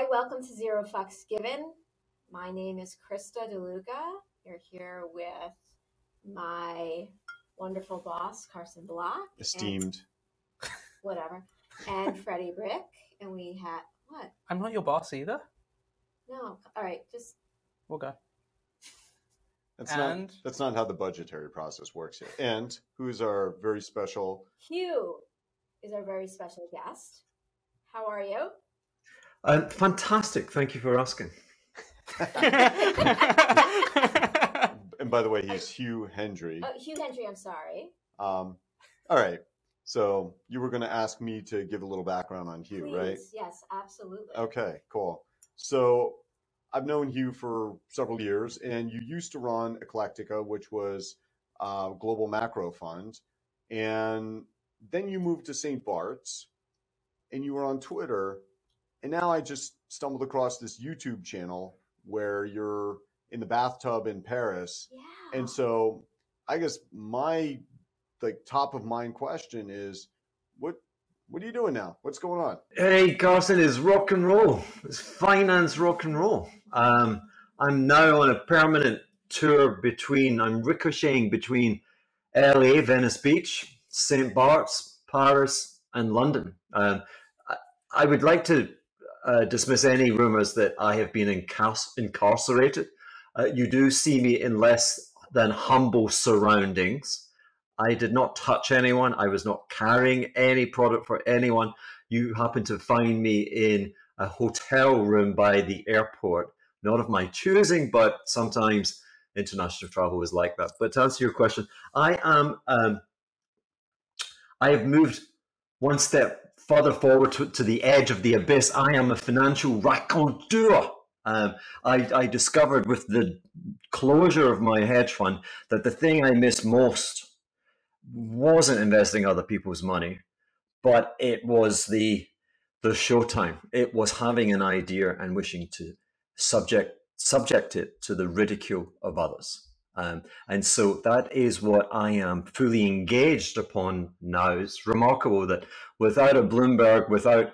Hi, welcome to Zero Fucks Given. My name is Krista DeLuca. You're here with my wonderful boss, Carson Block. Esteemed. And whatever. And Freddy Brick. And we have, what? I'm not your boss either. No. All right, just. We'll go. That's not how the budgetary process works here. And who's our very special? Hugh is our very special guest. How are you? Fantastic. Thank you for asking. And by the way, he's Hugh Hendry. Oh, Hugh Hendry, I'm sorry. All right. So you were going to ask me to give a little background on Hugh, right? Yes, absolutely. Okay, cool. So I've known Hugh for several years, and you used to run Eclectica, which was a global macro fund. And then you moved to St. Bart's, and you were on Twitter. And now I just stumbled across this YouTube channel where you're in the bathtub in Paris. Yeah. And so I guess my top of mind question is, what are you doing now? What's going on? Hey, Carson, it's rock and roll. It's finance rock and roll. I'm now on a permanent tour I'm ricocheting between LA, Venice Beach, St. Bart's, Paris, and London. I would like to dismiss any rumors that I have been incarcerated. You do see me in less than humble surroundings. I did not touch anyone. I was not carrying any product for anyone. You happen to find me in a hotel room by the airport, not of my choosing, but sometimes international travel is like that. But to answer your question, I have moved one step further forward to the edge of the abyss. I am a financial raconteur. I discovered with the closure of my hedge fund that the thing I missed most wasn't investing other people's money, but it was the showtime. It was having an idea and wishing to subject it to the ridicule of others. And so that is what I am fully engaged upon now. It's remarkable that without a Bloomberg, without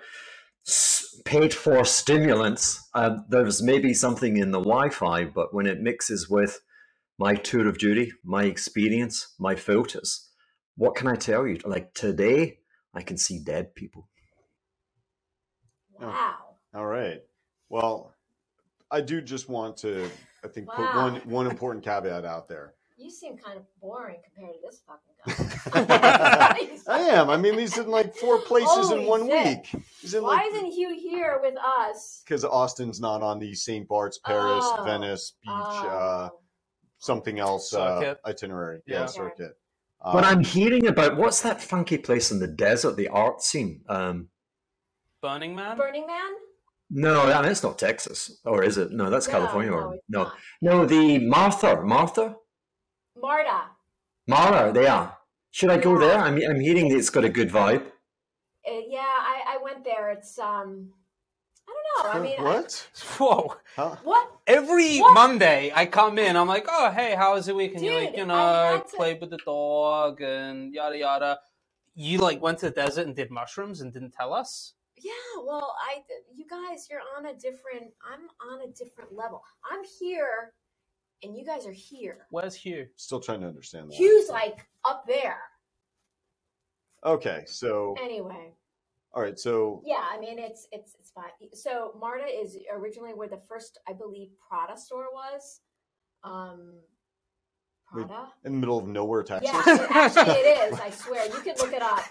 paid-for stimulants, there's maybe something in the Wi-Fi, but when it mixes with my tour of duty, my experience, my filters, what can I tell you? Like today, I can see dead people. Wow. Oh, all right. Well, I do just want to... put one important caveat out there. You seem kind of boring compared to this fucking guy. I am. I mean, he's in four places in one week. Why isn't Hugh here with us? Because Austin's not on the St. Bart's, Paris, Venice, Beach, something else itinerary. Yeah, circuit. But I'm hearing about, what's that funky place in the desert, the art scene? Burning Man? Burning Man? No, I mean, it's not Texas, or is it? No, that's California. No, the Marta. They are. Should I go there? I'm hearing it's got a good vibe. Yeah, I went there. It's I don't know. I mean, what? Whoa! Huh? What? Every Monday I come in. I'm like, oh hey, how was the week? And dude, you're like, played with the dog and yada yada. You went to the desert and did mushrooms and didn't tell us. Yeah, well, you guys, I'm on a different level. I'm here, and you guys are here. Where's Hugh? Still trying to understand that. Hugh's, up there. Okay, so... Anyway. All right, so... Yeah, I mean, it's fine. So, Marta is originally where the first, I believe, Prada store was. Prada? In the middle of nowhere, Texas? Yeah, actually it is, I swear. You can look it up.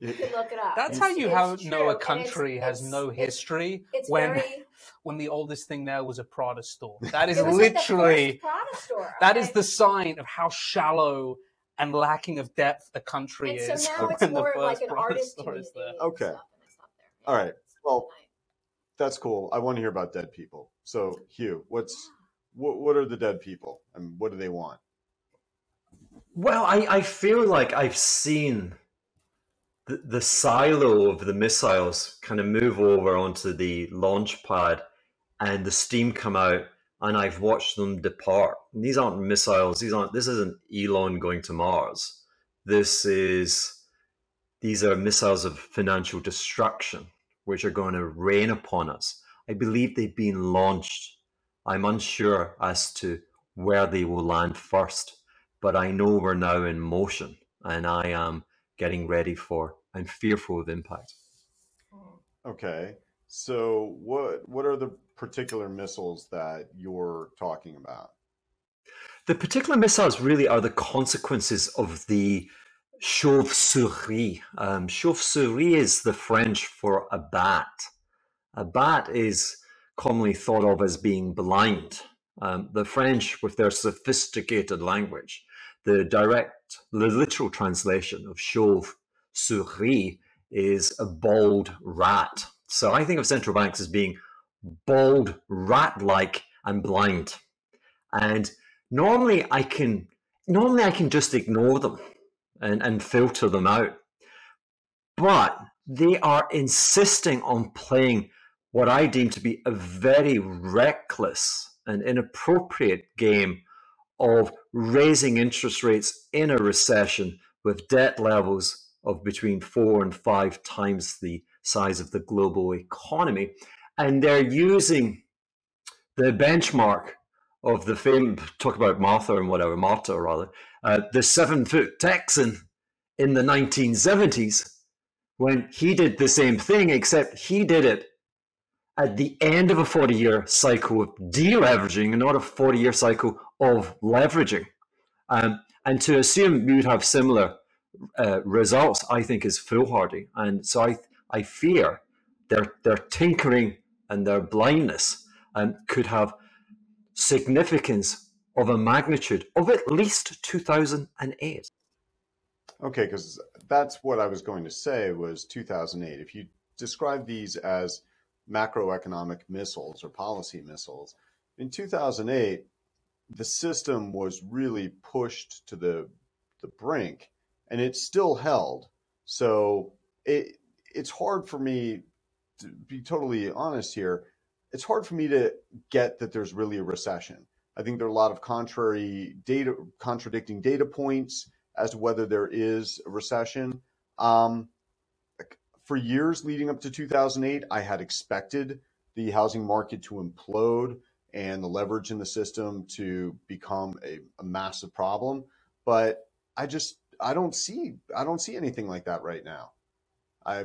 You can look it up. That's how you know a country has no history. When the oldest thing there was a Prada store. That is literally Prada store. Okay? That is the sign of how shallow and lacking of depth the country is. So now it's more like an artist community. Okay. All right. Well, that's cool. I want to hear about dead people. So, Hugh, what are the dead people? I mean, what do they want? Well, I feel like I've seen the silo of the missiles kind of move over onto the launch pad and the steam come out, and I've watched them depart. And these aren't missiles. This isn't Elon going to Mars. These are missiles of financial destruction, which are going to rain upon us. I believe they've been launched. I'm unsure as to where they will land first, but I know we're now in motion, and I am getting ready for and fearful of impact. Okay, so what are the particular missiles that you're talking about? The particular missiles really are the consequences of the chauve-souris. Chauve-souris is the French for a bat. A bat is commonly thought of as being blind. The French, with their sophisticated language, the literal translation of chauve-souris is a bald rat. So I think of central banks as being bald, rat-like, and blind. And normally I can just ignore them and filter them out. But they are insisting on playing what I deem to be a very reckless and inappropriate game of raising interest rates in a recession with debt levels of between 4 and 5 times the size of the global economy. And they're using the benchmark of the fame, talk about Martha, the 7-foot Texan in the 1970s, when he did the same thing, except he did it at the end of a 40-year cycle of deleveraging and not a 40-year cycle of leveraging. And to assume you'd have similar results, I think, is foolhardy. And so I fear their tinkering and their blindness could have significance of a magnitude of at least 2008. Okay, because that's what I was going to say was 2008. If you describe these as macroeconomic missiles or policy missiles, in 2008, the system was really pushed to the brink, and it still held. So it's hard for me, to be totally honest here, it's hard for me to get that there's really a recession. I think there are a lot of contradicting data points as to whether there is a recession. For years leading up to 2008, I had expected the housing market to implode and the leverage in the system to become a massive problem. But I don't see anything like that right now. I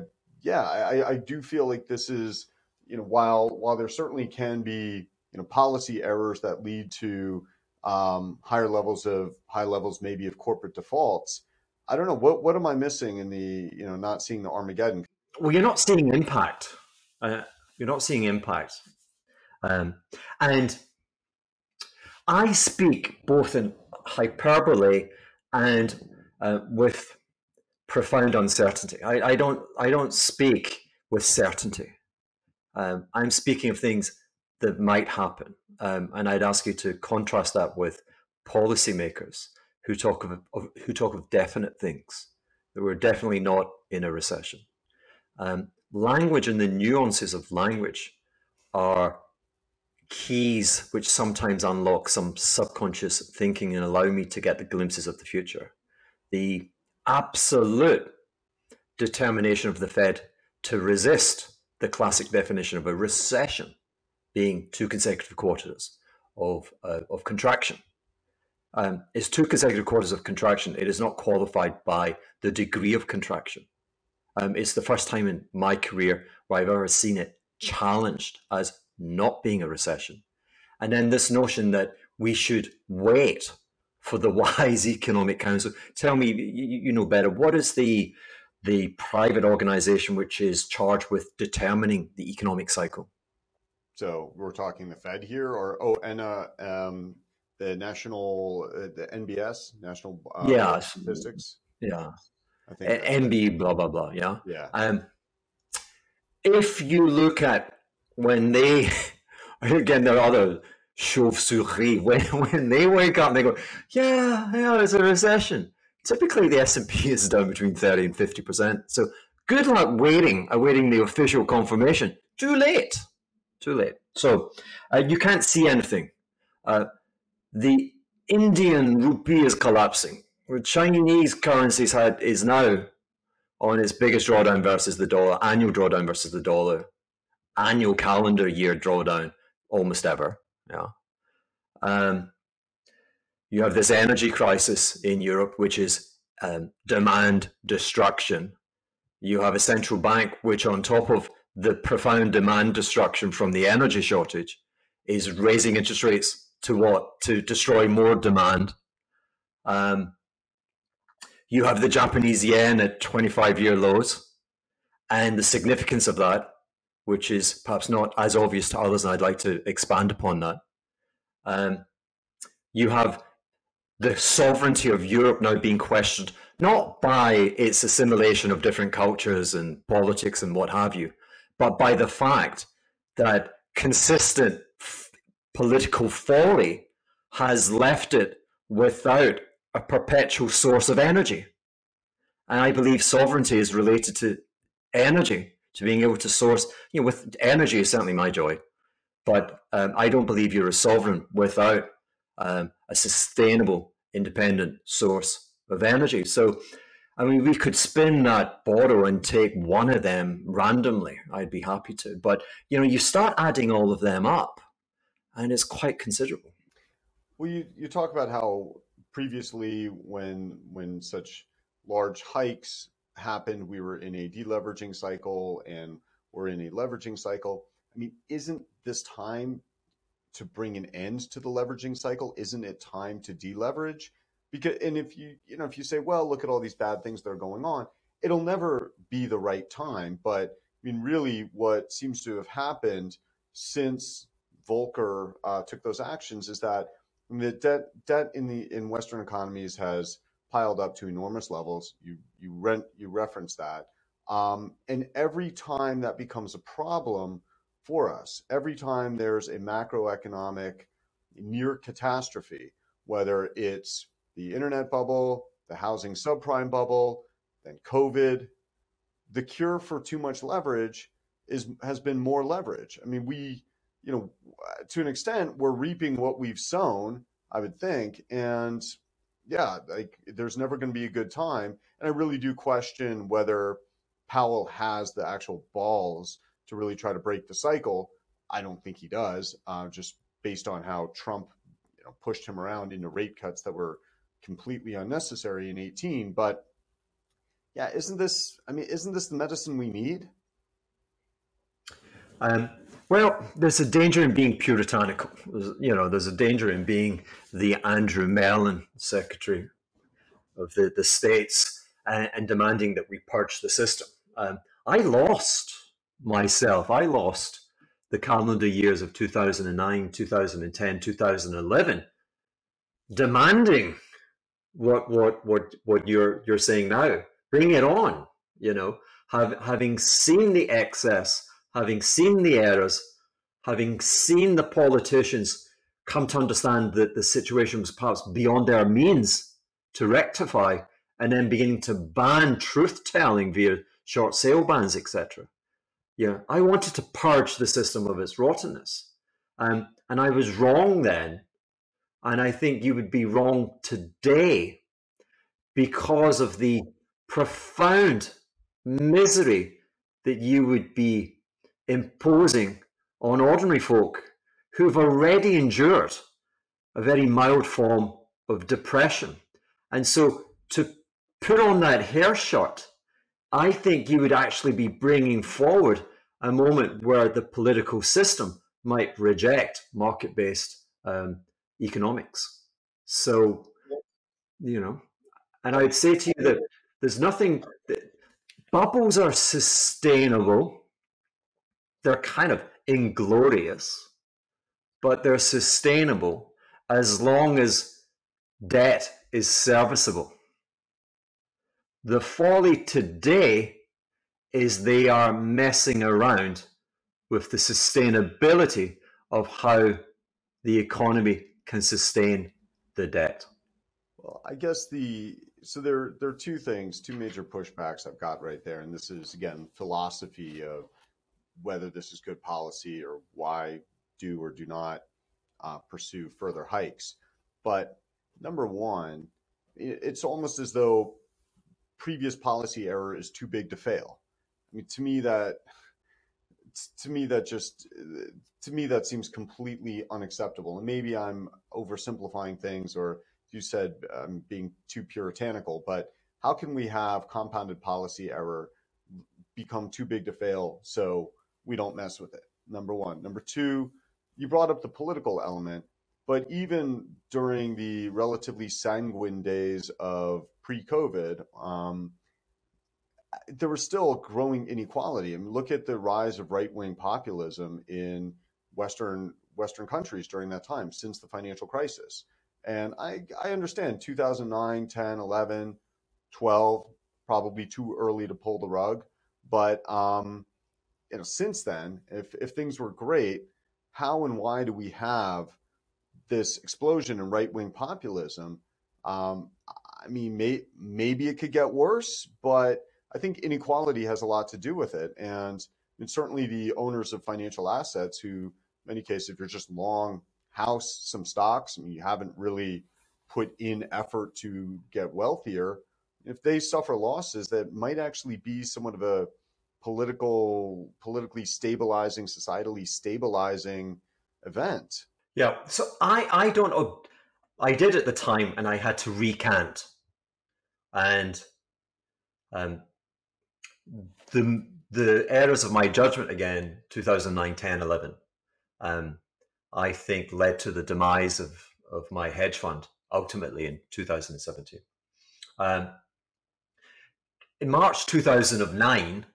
do feel like this is, while there certainly can be, policy errors that lead to high levels maybe of corporate defaults. I don't know what am I missing in the not seeing the Armageddon. Well, you're not seeing impact. And I speak both in hyperbole and with profound uncertainty. I don't speak with certainty. I'm speaking of things that might happen. And I'd ask you to contrast that with policymakers who talk of definite things, that we're definitely not in a recession. Language and the nuances of language are keys which sometimes unlock some subconscious thinking and allow me to get the glimpses of the future. The absolute determination of the Fed to resist the classic definition of a recession being 2 consecutive quarters of contraction. It's 2 consecutive quarters of contraction. It is not qualified by the degree of contraction. It's the first time in my career where I've ever seen it challenged as not being a recession. And then this notion that we should wait for the wise economic council. Tell me, you know better, what is the private organization which is charged with determining the economic cycle? So we're talking the Fed here, and the national, the NBS, National Statistics. Yeah, I think NB blah blah blah. Yeah, yeah. If you look at when they, again, there are other chauve-souris. When they wake up, and they go, yeah, it's a recession. Typically, the S&P is down between 30 and 50%. So good luck awaiting the official confirmation. Too late. So you can't see anything. The Indian rupee is collapsing. The Chinese currency is now on its biggest drawdown versus the dollar, annual drawdown versus the dollar. annual calendar year drawdown almost ever. Yeah. You have this energy crisis in Europe, which is demand destruction. You have a central bank, which on top of the profound demand destruction from the energy shortage is raising interest rates to what? To destroy more demand. You have the Japanese yen at 25-year lows, and the significance of that, which is perhaps not as obvious to others, and I'd like to expand upon that. You have the sovereignty of Europe now being questioned, not by its assimilation of different cultures and politics and what have you, but by the fact that consistent political folly has left it without a perpetual source of energy. And I believe sovereignty is related to energy, to being able to source, you know, with energy is certainly my joy, but I don't believe you're a sovereign without a sustainable, independent source of energy. So, I mean, we could spin that bottle and take one of them randomly. I'd be happy to, but you know, you start adding all of them up and it's quite considerable. Well, you talk about how previously when such large hikes happened, we were in a deleveraging cycle and we're in a leveraging cycle. I mean, isn't this time to bring an end to the leveraging cycle? Isn't it time to deleverage? Because, and if you say, well, look at all these bad things that are going on, it'll never be the right time. But I mean, really what seems to have happened since Volcker took those actions is that the debt in Western economies has piled up to enormous levels. You reference that, and every time that becomes a problem for us, every time there's a macroeconomic near catastrophe, whether it's the internet bubble, the housing subprime bubble, then COVID, the cure for too much leverage has been more leverage. I mean, we, you know, to an extent, we're reaping what we've sown, I would think, and yeah, like there's never going to be a good time. And I really do question whether Powell has the actual balls to really try to break the cycle. I don't think he does, just based on how Trump, you know, pushed him around into rate cuts that were completely unnecessary in 2018. But yeah, isn't this the medicine we need? Well, there's a danger in being puritanical. There's a danger in being the Andrew Mellon Secretary of the States and demanding that we purge the system. I lost myself. I lost the calendar years of 2009, 2010, 2011, demanding what you're saying now. Bring it on. You know, having seen the excess, having seen the errors, having seen the politicians come to understand that the situation was perhaps beyond their means to rectify, and then beginning to ban truth-telling via short sale bans, etc. Yeah, I wanted to purge the system of its rottenness. And I was wrong then, and I think you would be wrong today because of the profound misery that you would be imposing on ordinary folk who've already endured a very mild form of depression. And so to put on that hair shot, I think you would actually be bringing forward a moment where the political system might reject market-based economics. So, you know, and I'd say to you that there's nothing, bubbles are sustainable. They're kind of inglorious, but they're sustainable as long as debt is serviceable. The folly today is they are messing around with the sustainability of how the economy can sustain the debt. Well, I guess there are two things, two major pushbacks I've got right there. And this is, again, philosophy of whether this is good policy or why do or do not pursue further hikes. But number one, it's almost as though previous policy error is too big to fail. I mean, to me, that to me that seems completely unacceptable. And maybe I'm oversimplifying things, or you said I'm being too puritanical, but how can we have compounded policy error become too big to fail so we don't mess with it? Number one. Number two, you brought up the political element, but even during the relatively sanguine days of pre-COVID, there was still growing inequality. I mean, look at the rise of right-wing populism in Western countries during that time, since the financial crisis. And I understand 2009, 10, 11, 12, probably too early to pull the rug. But since then, if things were great, how and why do we have this explosion in right-wing populism? Maybe it could get worse, but I think inequality has a lot to do with it. And certainly the owners of financial assets who, in many cases, if you're just long house, some stocks, you haven't really put in effort to get wealthier, if they suffer losses, that might actually be somewhat of a politically stabilizing, societally stabilizing event. Yeah. So I did at the time, and I had to recant. And the errors of my judgment again, 2009, 10, 11, I think led to the demise of my hedge fund ultimately in 2017. In March 2009,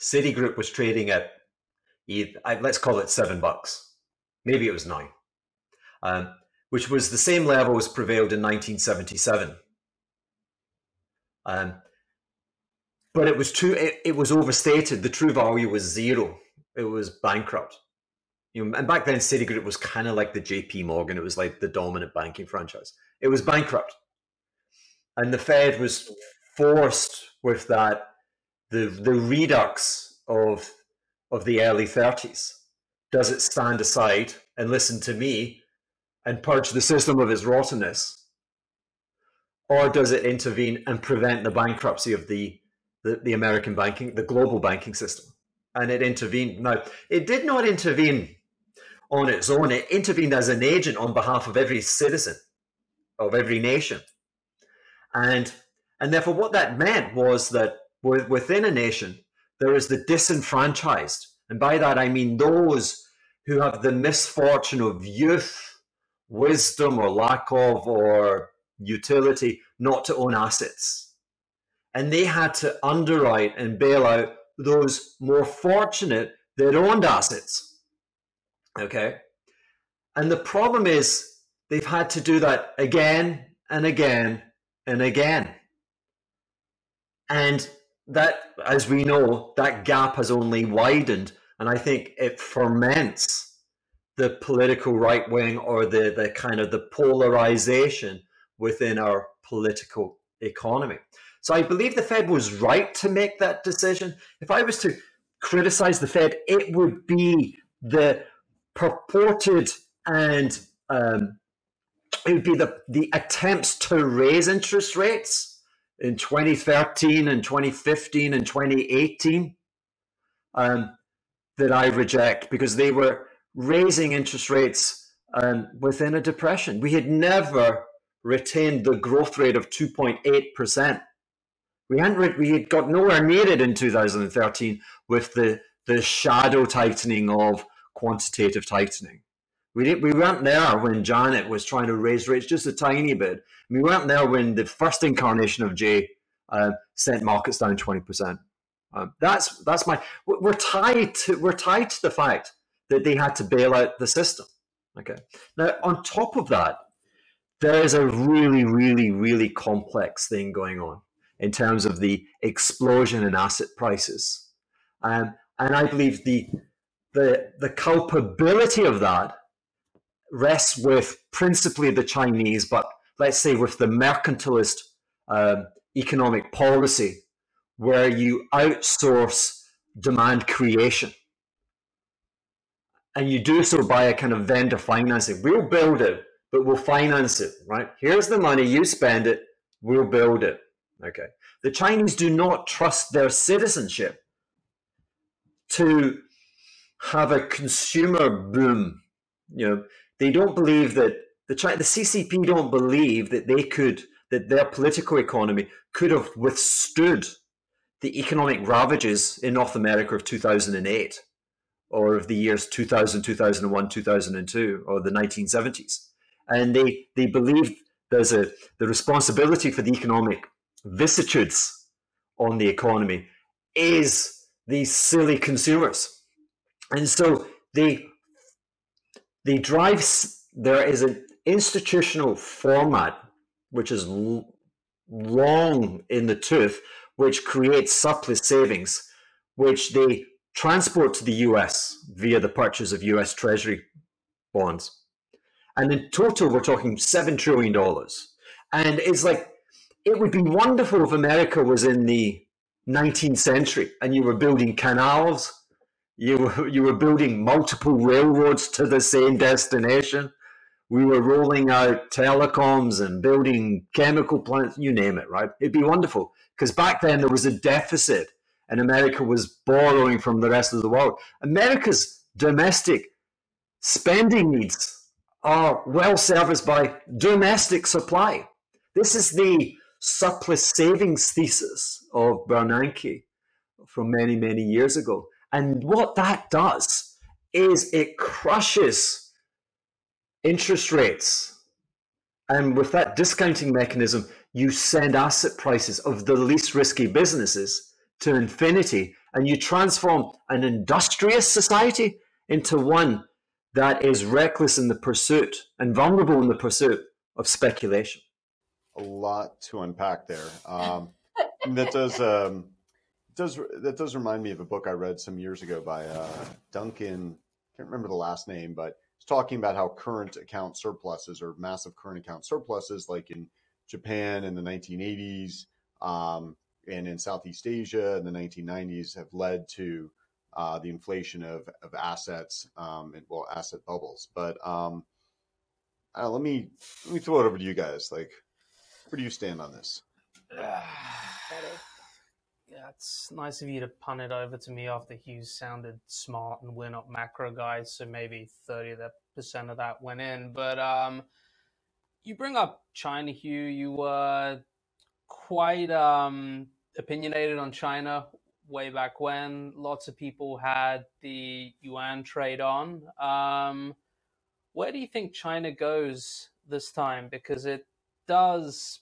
Citigroup was trading at, let's call it $7, maybe it was $9, which was the same level as prevailed in 1977. But it was too. It was overstated. The true value was zero. It was bankrupt. And back then, Citigroup was kind of like the J.P. Morgan. It was like the dominant banking franchise. It was bankrupt, and the Fed was forced with that. The redux of the early 30s. Does it stand aside and listen to me, and purge the system of its rottenness, or does it intervene and prevent the bankruptcy of the American banking, the global banking system? And it intervened. Now, it did not intervene on its own. It intervened as an agent on behalf of every citizen of every nation. And therefore what that meant was that within a nation, there is the disenfranchised. And by that, I mean those who have the misfortune of youth, wisdom or lack of, or utility, not to own assets. And they had to underwrite and bail out those more fortunate that owned assets. Okay. And the problem is they've had to do that again and again and again. And that, as we know, that gap has only widened. And I think it ferments the political right wing, or the kind of the polarization within our political economy. So I believe the Fed was right to make that decision. If I was to criticize the Fed, it would be the purported and it would be the attempts to raise interest rates in 2013 and 2015 and 2018 that I reject, because they were raising interest rates within a depression. We had never retained the growth rate of 2.8%. We had got nowhere near it in 2013 with the shadow tightening of quantitative tightening. We weren't there when Janet was trying to raise rates just a tiny bit. We weren't there when the first incarnation of Jay sent markets down 20%. We're tied to the fact that they had to bail out the system. Okay. Now, on top of that, there is a really, really, really complex thing going on in terms of the explosion in asset prices. And I believe the culpability of that rests with principally the Chinese, but let's say with the mercantilist economic policy, where you outsource demand creation. And you do so by a kind of vendor financing. We'll build it, but we'll finance it, right? Here's the money, you spend it, we'll build it. Okay. The Chinese do not trust their citizenship to have a consumer boom. You know, they don't believe that the CCP don't believe that they could, that their political economy could have withstood the economic ravages in North America of 2008 or of the years 2000, 2001, 2002, or the 1970s. And they believe there's the responsibility for the economic vicissitudes on the economy is these silly consumers. And so they drive, there is an institutional format which is long in the tooth, which creates surplus savings, which they transport to the US via the purchase of US Treasury bonds. And in total, we're talking $7 trillion. And it's like, it would be wonderful if America was in the 19th century and you were building canals, you were building multiple railroads to the same destination. We were rolling out telecoms and building chemical plants, you name it, right? It'd be wonderful. Because back then there was a deficit and America was borrowing from the rest of the world. America's domestic spending needs are well serviced by domestic supply. This is the surplus savings thesis of Bernanke from many, many years ago. And what that does is it crushes interest rates. And with that discounting mechanism, you send asset prices of the least risky businesses to infinity, and you transform an industrious society into one that is reckless in the pursuit and vulnerable in the pursuit of speculation. A lot to unpack there. That does remind me of a book I read some years ago by Duncan. I can't remember the last name, but it's talking about how current account surpluses or massive current account surpluses, like in Japan in the 1980s and in Southeast Asia in the 1990s, have led to the inflation of assets, asset bubbles. But let me throw it over to you guys. Like, where do you stand on this? Yeah, it's nice of you to punt it over to me after Hughes sounded smart, and we're not macro guys, so maybe 30% of that went in. But you bring up China, Hugh. You were quite opinionated on China way back when. Lots of people had the yuan trade on. Where do you think China goes this time? Because it does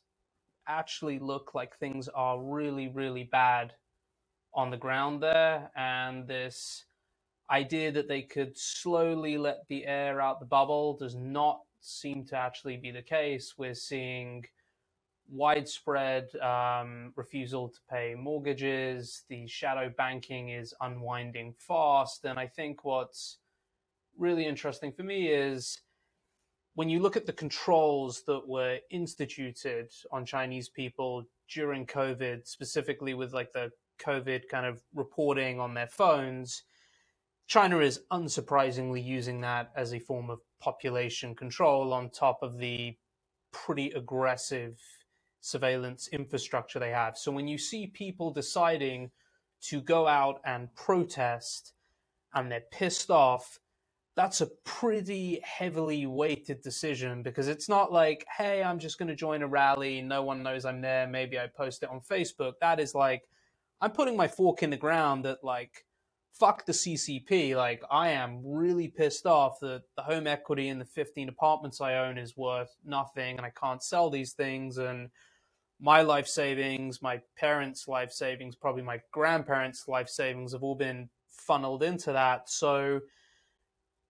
actually look like things are really, really bad on the ground there. And this idea that they could slowly let the air out the bubble does not seem to actually be the case. We're seeing widespread refusal to pay mortgages. The shadow banking is unwinding fast. And I think what's really interesting for me is when you look at the controls that were instituted on Chinese people during COVID, specifically with like the COVID kind of reporting on their phones, China is unsurprisingly using that as a form of population control on top of the pretty aggressive surveillance infrastructure they have. So when you see people deciding to go out and protest and they're pissed off, that's a pretty heavily weighted decision, because it's not like, hey, I'm just going to join a rally. No one knows I'm there. Maybe I post it on Facebook. That is like, I'm putting my fork in the ground that like, fuck the CCP. Like, I am really pissed off that the home equity in the 15 apartments I own is worth nothing and I can't sell these things. And my life savings, my parents' life savings, probably my grandparents' life savings have all been funneled into that. So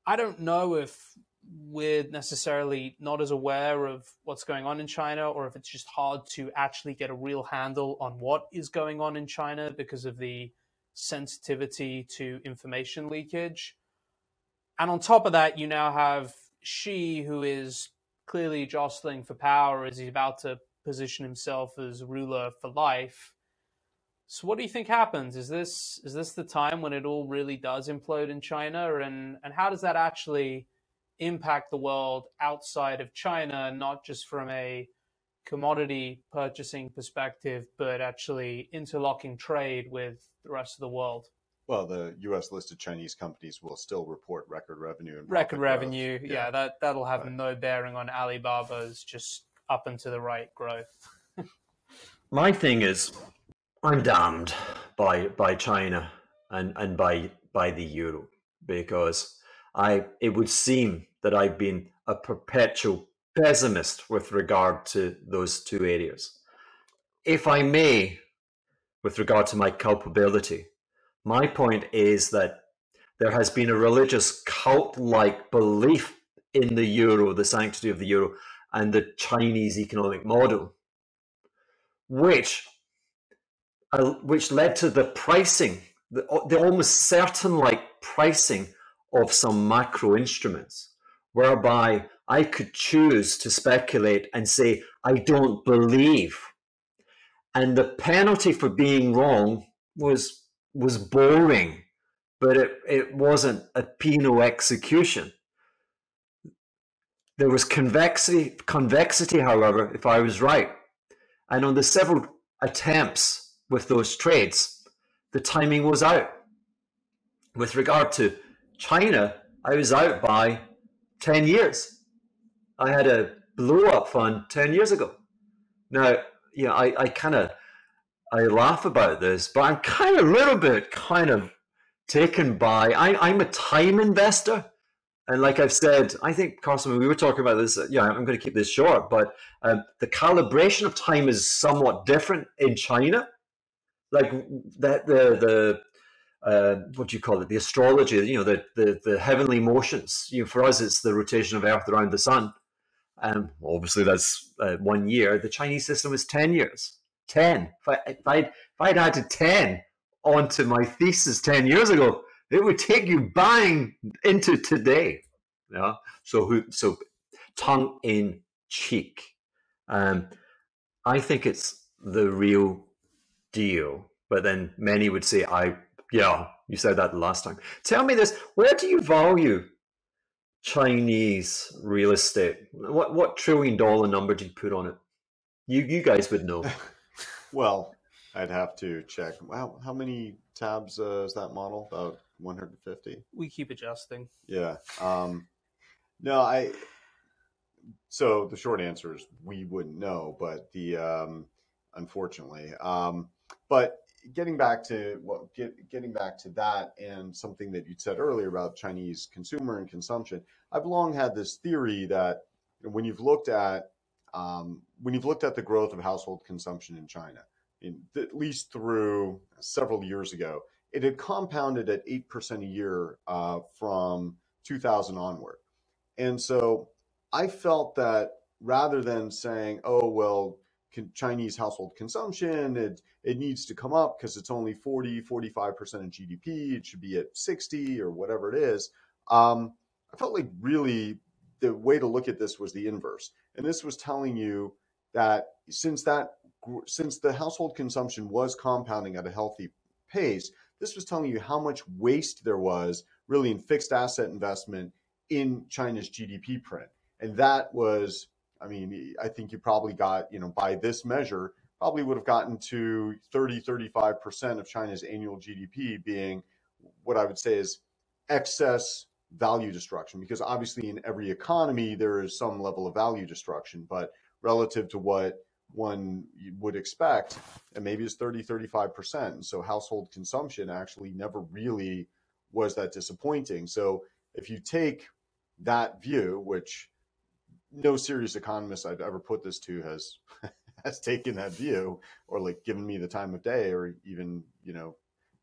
I don't know if we're necessarily not as aware of what's going on in China, or if it's just hard to actually get a real handle on what is going on in China because of the sensitivity to information leakage. And on top of that, you now have Xi, who is clearly jostling for power as he's about to position himself as ruler for life. So what do you think happens? Is this the time when it all really does implode in China? And how does that actually impact the world outside of China, not just from a commodity purchasing perspective, but actually interlocking trade with the rest of the world? Well, the U.S. listed Chinese companies will still report record revenue. And record revenue. Growth. Yeah, that'll have no bearing on Alibaba's just up and to the right growth. My thing is, I'm damned by China and by the euro, because it would seem that I've been a perpetual pessimist with regard to those two areas. If I may, with regard to my culpability, my point is that there has been a religious cult-like belief in the euro, the sanctity of the euro, and the Chinese economic model, which led to the pricing, the almost certain-like pricing of some macro instruments, whereby I could choose to speculate and say, I don't believe. And the penalty for being wrong was boring, but it wasn't a penal execution. There was convexity, however, if I was right. And on the several attempts with those trades, the timing was out. With regard to China, I was out by 10 years. I had a blow-up fund 10 years ago. Now, you know, I laugh about this, but I'm a little bit taken by, I'm a time investor. And like I've said, I think, Carson, when we were talking about this, I'm going to keep this short, but the calibration of time is somewhat different in China. Like that, what do you call it? The astrology, you know, the heavenly motions. You know, for us, it's the rotation of Earth around the sun. Obviously, that's 1 year. The Chinese system is 10 years. 10. If I'd added 10 onto my thesis 10 years ago, it would take you bang into today. Yeah. So tongue in cheek. I think it's the real deal. But then many would say, you said that last time. Tell me this, where do you value Chinese real estate? What $1 trillion number do you put on it? You guys would know. Well, I'd have to check. Wow, how many tabs is that model? About 150. We keep adjusting. Yeah. So the short answer is we wouldn't know, but unfortunately. But getting back to that and something that you said earlier about Chinese consumer and consumption, I've long had this theory that when you've looked at the growth of household consumption in China, at least through several years ago, it had compounded at 8% a year from 2000 onward. And so I felt that rather than saying, Chinese household consumption, it needs to come up because it's only 40-45% of GDP, it should be at 60 or whatever it is, I felt like really the way to look at this was the inverse. And this was telling you that since the household consumption was compounding at a healthy pace, this was telling you how much waste there was really in fixed asset investment in China's GDP print. And that was, I think you probably got, by this measure, probably would have gotten to 30-35% of China's annual GDP being what I would say is excess value destruction, because obviously in every economy, there is some level of value destruction, but relative to what one would expect, and maybe it's 30-35%. And so household consumption actually never really was that disappointing. So if you take that view, which no serious economist I've ever put this to has taken that view or like given me the time of day, or even,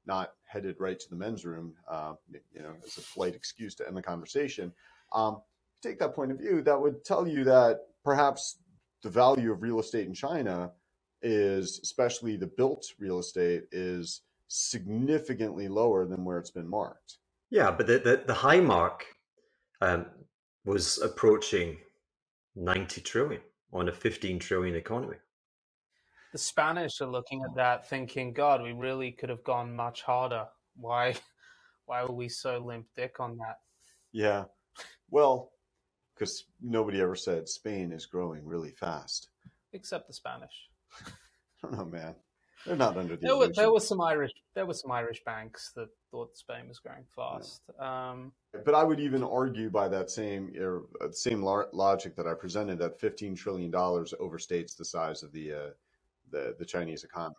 not headed right to the men's room, as a polite excuse to end the conversation. Take that point of view, that would tell you that perhaps the value of real estate in China is, especially the built real estate, is significantly lower than where it's been marked. Yeah, but the high mark was approaching 90 trillion on a 15 trillion economy. The Spanish are looking at that thinking, God, we really could have gone much harder. Why were we so limp dick on that? Yeah, well, because nobody ever said Spain is growing really fast. Except the Spanish. I don't know, man. They're not under the illusion. There were some Irish banks that thought Spain was growing fast. Yeah. But I would even argue by that same logic that I presented that $15 trillion overstates the size of the Chinese economy.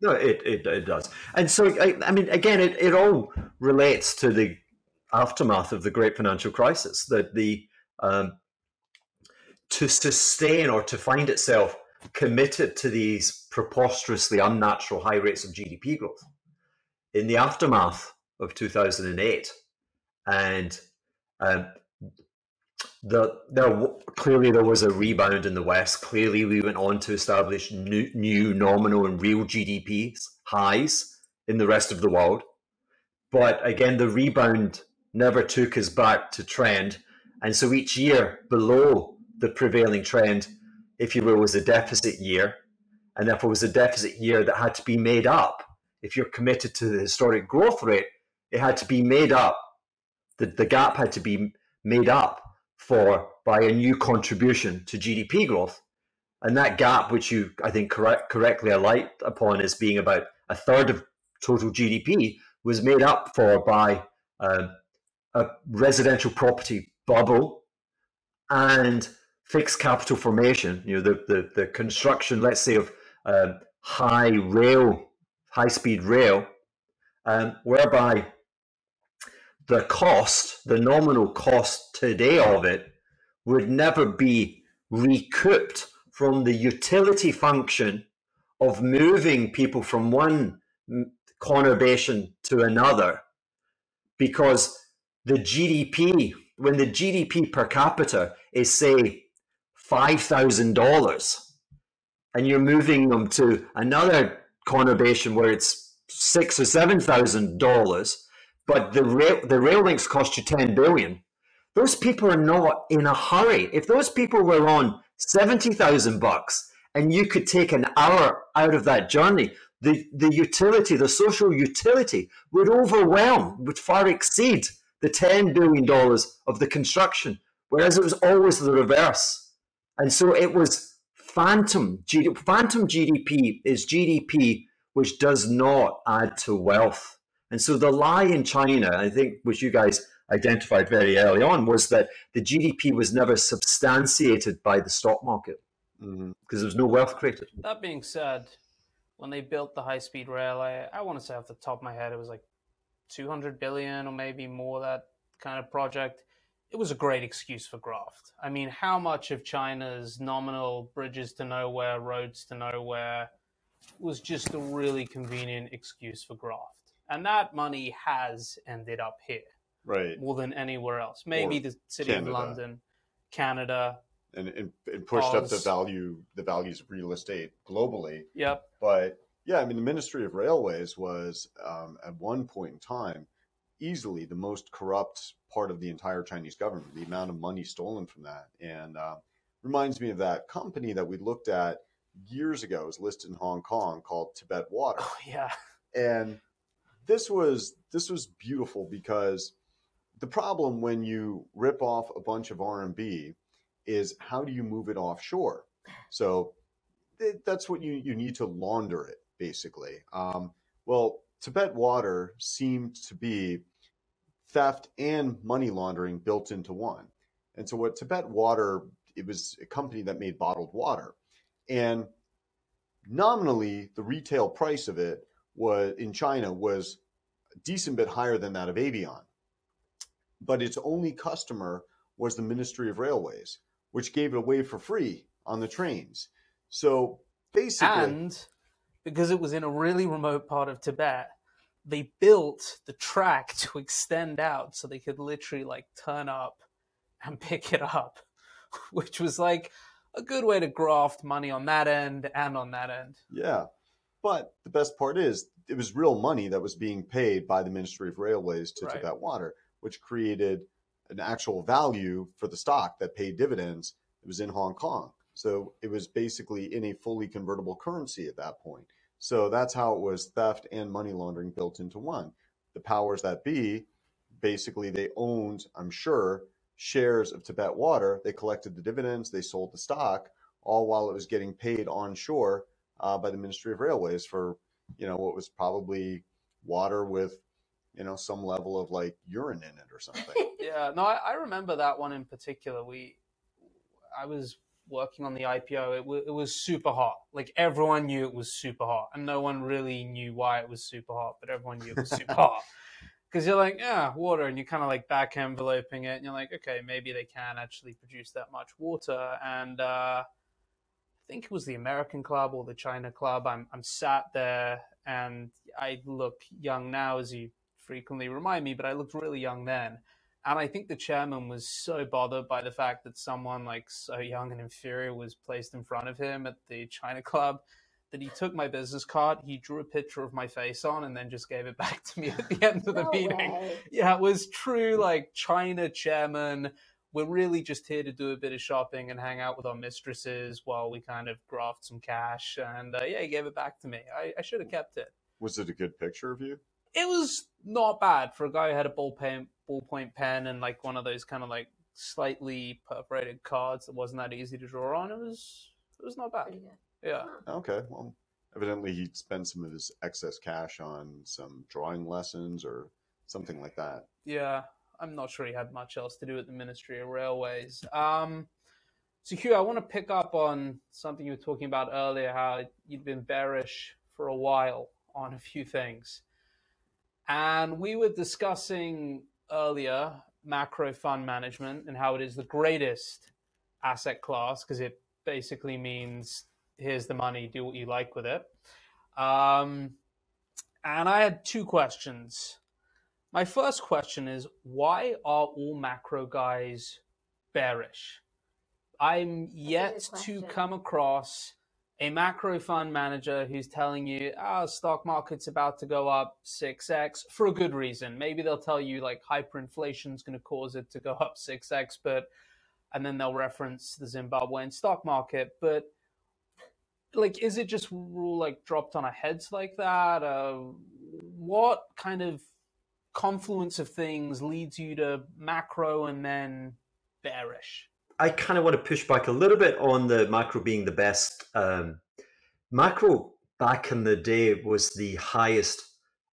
No, it does. And so, I mean, again, it all relates to the aftermath of the great financial crisis, that to sustain or to find itself committed to these preposterously unnatural high rates of GDP growth in the aftermath of 2008. And clearly there was a rebound in the West. Clearly we went on to establish new nominal and real GDP highs in the rest of the world. But again, the rebound never took us back to trend. And so each year below the prevailing trend, if you will, was a deficit year, and therefore was a deficit year that had to be made up. If you're committed to the historic growth rate, it had to be made up. The gap had to be made up by a new contribution to GDP growth. And that gap, which you, I think, correctly alight upon as being about a third of total GDP, was made up for by a residential property bubble and fixed capital formation, you know, the construction, let's say, of high-speed rail, whereby the nominal cost today of it would never be recouped from the utility function of moving people from one conurbation to another, because when the GDP per capita is, say, $5,000, and you're moving them to another conurbation where it's $6,000 or $7,000, but the rail links cost you $10 billion. Those people are not in a hurry. If those people were on $70,000 and you could take an hour out of that journey, the utility, the social utility, would far exceed the $10 billion of the construction, whereas it was always the reverse. And so it was phantom GDP. Phantom GDP is GDP which does not add to wealth. And so the lie in China, I think, which you guys identified very early on, was that the GDP was never substantiated by the stock market because there was no wealth created. That being said, when they built the high-speed rail, I want to say off the top of my head, it was like $200 billion or maybe more, that kind of project. It was a great excuse for graft. I mean, how much of China's nominal bridges to nowhere, roads to nowhere, was just a really convenient excuse for graft? And that money has ended up here, right? More than anywhere else. Maybe the city of London, Canada. And it pushed up the values of real estate globally. Yep. But yeah, I mean, the Ministry of Railways was at one point in time easily the most corrupt part of the entire Chinese government. The amount of money stolen from that, and reminds me of that company that we looked at years ago. It was listed in Hong Kong, called Tibet Water. Oh yeah. And this was beautiful, because the problem when you rip off a bunch of RMB is how do you move it offshore? So that's what you need to launder it, basically. Well, Tibet Water seemed to be theft and money laundering built into one. And so what Tibet Water, it was a company that made bottled water. And nominally, the retail price of it was in China was a decent bit higher than that of Evian. But its only customer was the Ministry of Railways, which gave it away for free on the trains. So basically... And because it was in a really remote part of Tibet, they built the track to extend out so they could literally like turn up and pick it up, which was like a good way to graft money on that end and on that end. Yeah. But the best part is it was real money that was being paid by the Ministry of Railways to Tibet Water, which created an actual value for the stock that paid dividends. It was in Hong Kong. So it was basically in a fully convertible currency at that point. So that's how it was theft and money laundering built into one. The powers that be, basically they owned, I'm sure, shares of Tibet Water. They collected the dividends, they sold the stock, all while it was getting paid onshore by the Ministry of Railways for, you know, what was probably water with, you know, some level of like urine in it or something. Yeah, no, I remember that one in particular. I was working on the IPO. It was super hot. Like everyone knew it was super hot, and no one really knew why it was super hot, but everyone knew it was super hot. Because you're like, yeah, water, and you're kind of like back enveloping it, and you're like, okay, maybe they can actually produce that much water. And I think it was the American club or the China club. I'm sat there, and I look young now, as you frequently remind me, but I looked really young then. And I think the chairman was so bothered by the fact that someone like so young and inferior was placed in front of him at the China club, that he took my business card, he drew a picture of my face on, and then just gave it back to me at the end of the meeting. Way. Yeah, it was true, like, China chairman, we're really just here to do a bit of shopping and hang out with our mistresses while we kind of graft some cash. And yeah, he gave it back to me. I should have kept it. Was it a good picture of you? It was not bad for a guy who had a ballpoint pen and, like, one of those kind of, like, slightly perforated cards that wasn't that easy to draw on. It was not bad. Pretty good. Yeah. Okay. Well, evidently he spent some of his excess cash on some drawing lessons or something like that. Yeah. I'm not sure he had much else to do at the Ministry of Railways. So, Hugh, I want to pick up on something you were talking about earlier, how you'd been bearish for a while on a few things. And we were discussing earlier macro fund management and how it is the greatest asset class because it basically means here's the money, do what you like with it. And I had two questions. My first question is, why are all macro guys bearish? I'm yet to come across a macro fund manager who's telling you, stock market's about to go up 6x for a good reason. Maybe they'll tell you like hyperinflation's going to cause it to go up 6x, and then they'll reference the Zimbabwean stock market, but like, is it just like dropped on our heads like that? What kind of confluence of things leads you to macro and then bearish? I kind of want to push back a little bit on the macro being the best. Macro back in the day was the highest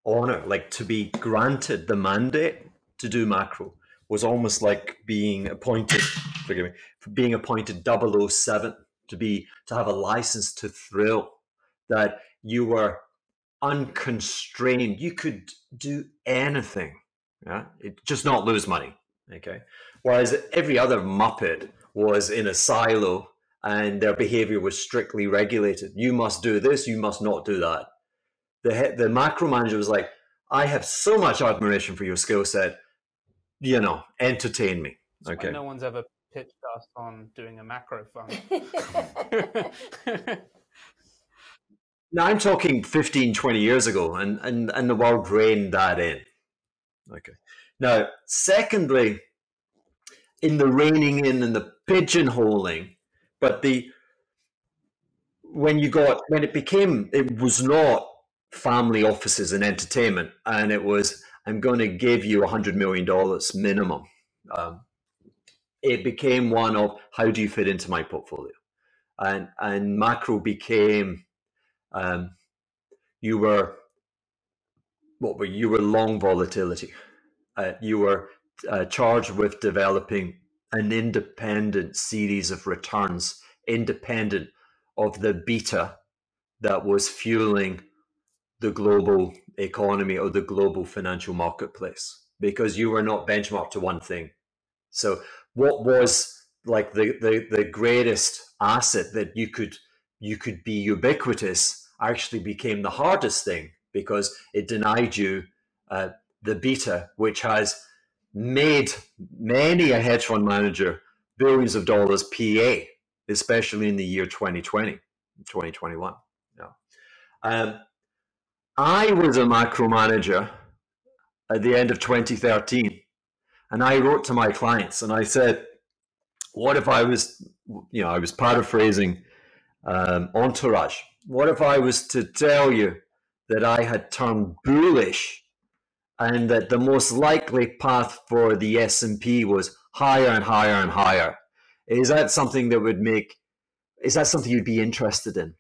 honor, like to be granted the mandate to do macro was almost like being appointed, forgive me, for being appointed 007. To have a license to thrill, that you were unconstrained, you could do anything, yeah, it just not lose money, okay? Whereas every other muppet was in a silo and their behavior was strictly regulated. You must do this, you must not do that. The macro manager was like, I have so much admiration for your skill set, you know, entertain me. That's okay. No one's ever pitched us on doing a macro fund. Now I'm talking 15, 20 years ago, and the world reined that in. Okay. Now, secondly, in the reining in and the pigeonholing, but when it became, it was not family offices and entertainment, and it was, I'm going to give you $100 million minimum. It became one of, how do you fit into my portfolio? And macro became, you were long volatility. You were charged with developing an independent series of returns, independent of the beta that was fueling the global economy or the global financial marketplace, because you were not benchmarked to one thing. So what was like the greatest asset that you could be ubiquitous actually became the hardest thing, because it denied you the beta, which has made many a hedge fund manager billions of dollars PA, especially in the year 2020, 2021. Yeah. I was a macro manager at the end of 2013. And I wrote to my clients and I said, what if I was, you know, I was paraphrasing Entourage. What if I was to tell you that I had turned bullish and that the most likely path for the S&P was higher and higher and higher? Is that something you'd be interested in?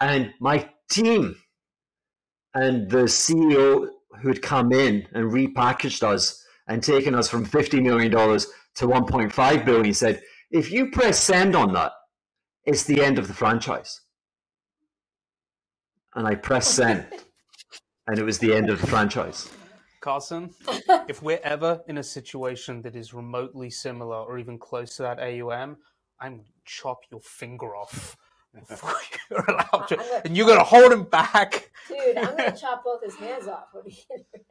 And my team and the CEO who'd come in and repackaged us and taken us from $50 million to $1.5 billion said, if you press send on that, it's the end of the franchise. And I pressed send, and it was the end of the franchise. Carson, if we're ever in a situation that is remotely similar or even close to that AUM, I'm chop your finger off before you're allowed to. And you're going to hold him back. Dude, I'm going to chop both his hands off. What are you doing?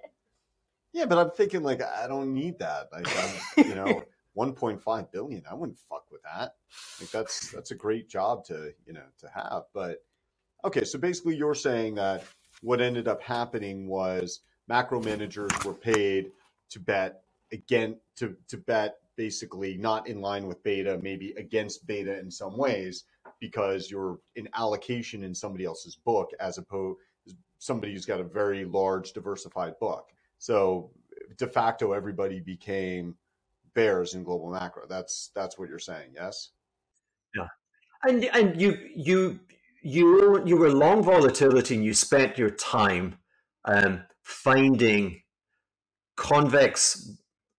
Yeah, but I'm thinking, like, I don't need that. Like, I'm, you know, $1.5 billion, I wouldn't fuck with that. Like, that's a great job to, you know, to have. But, okay, so basically you're saying that what ended up happening was macro managers were paid to bet again, to bet basically not in line with beta, maybe against beta in some ways, because you're an allocation in somebody else's book as opposed to somebody who's got a very large diversified book. So de facto, everybody became bears in global macro. That's what you're saying, yes? Yeah, and you were long volatility, and you spent your time finding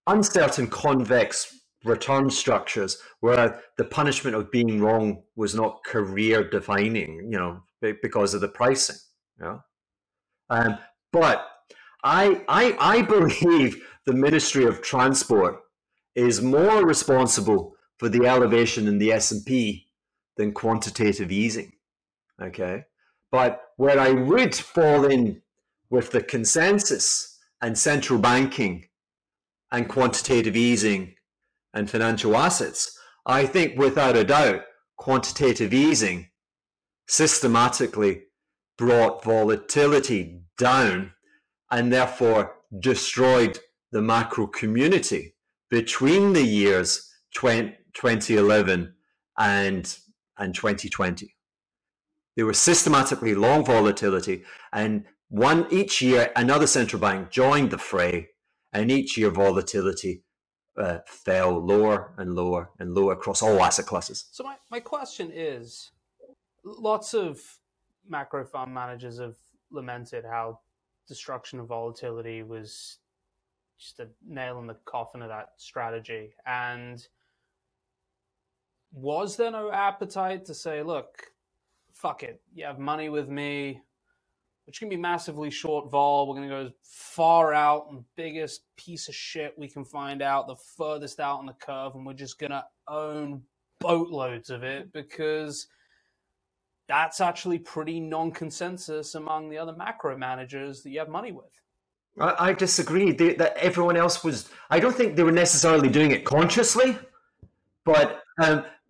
uncertain convex return structures where the punishment of being wrong was not career defining, you know, because of the pricing. Yeah, but I believe the Ministry of Transport is more responsible for the elevation in the S&P than quantitative easing. Okay, but where I would fall in with the consensus and central banking and quantitative easing and financial assets, I think without a doubt, quantitative easing systematically brought volatility down and therefore destroyed the macro community between the years 2011 and 2020. There was systematically long volatility, and each year another central bank joined the fray, and each year volatility fell lower and lower and lower across all asset classes. So my question is, lots of macro fund managers have lamented how destruction of volatility was just a nail in the coffin of that strategy. And was there no appetite to say, look, fuck it, you have money with me, which can be massively short vol. We're going to go as far out and biggest piece of shit we can find out, the furthest out on the curve, and we're just going to own boatloads of it, because that's actually pretty non-consensus among the other macro managers that you have money with. I disagree. That everyone else was, I don't think they were necessarily doing it consciously, but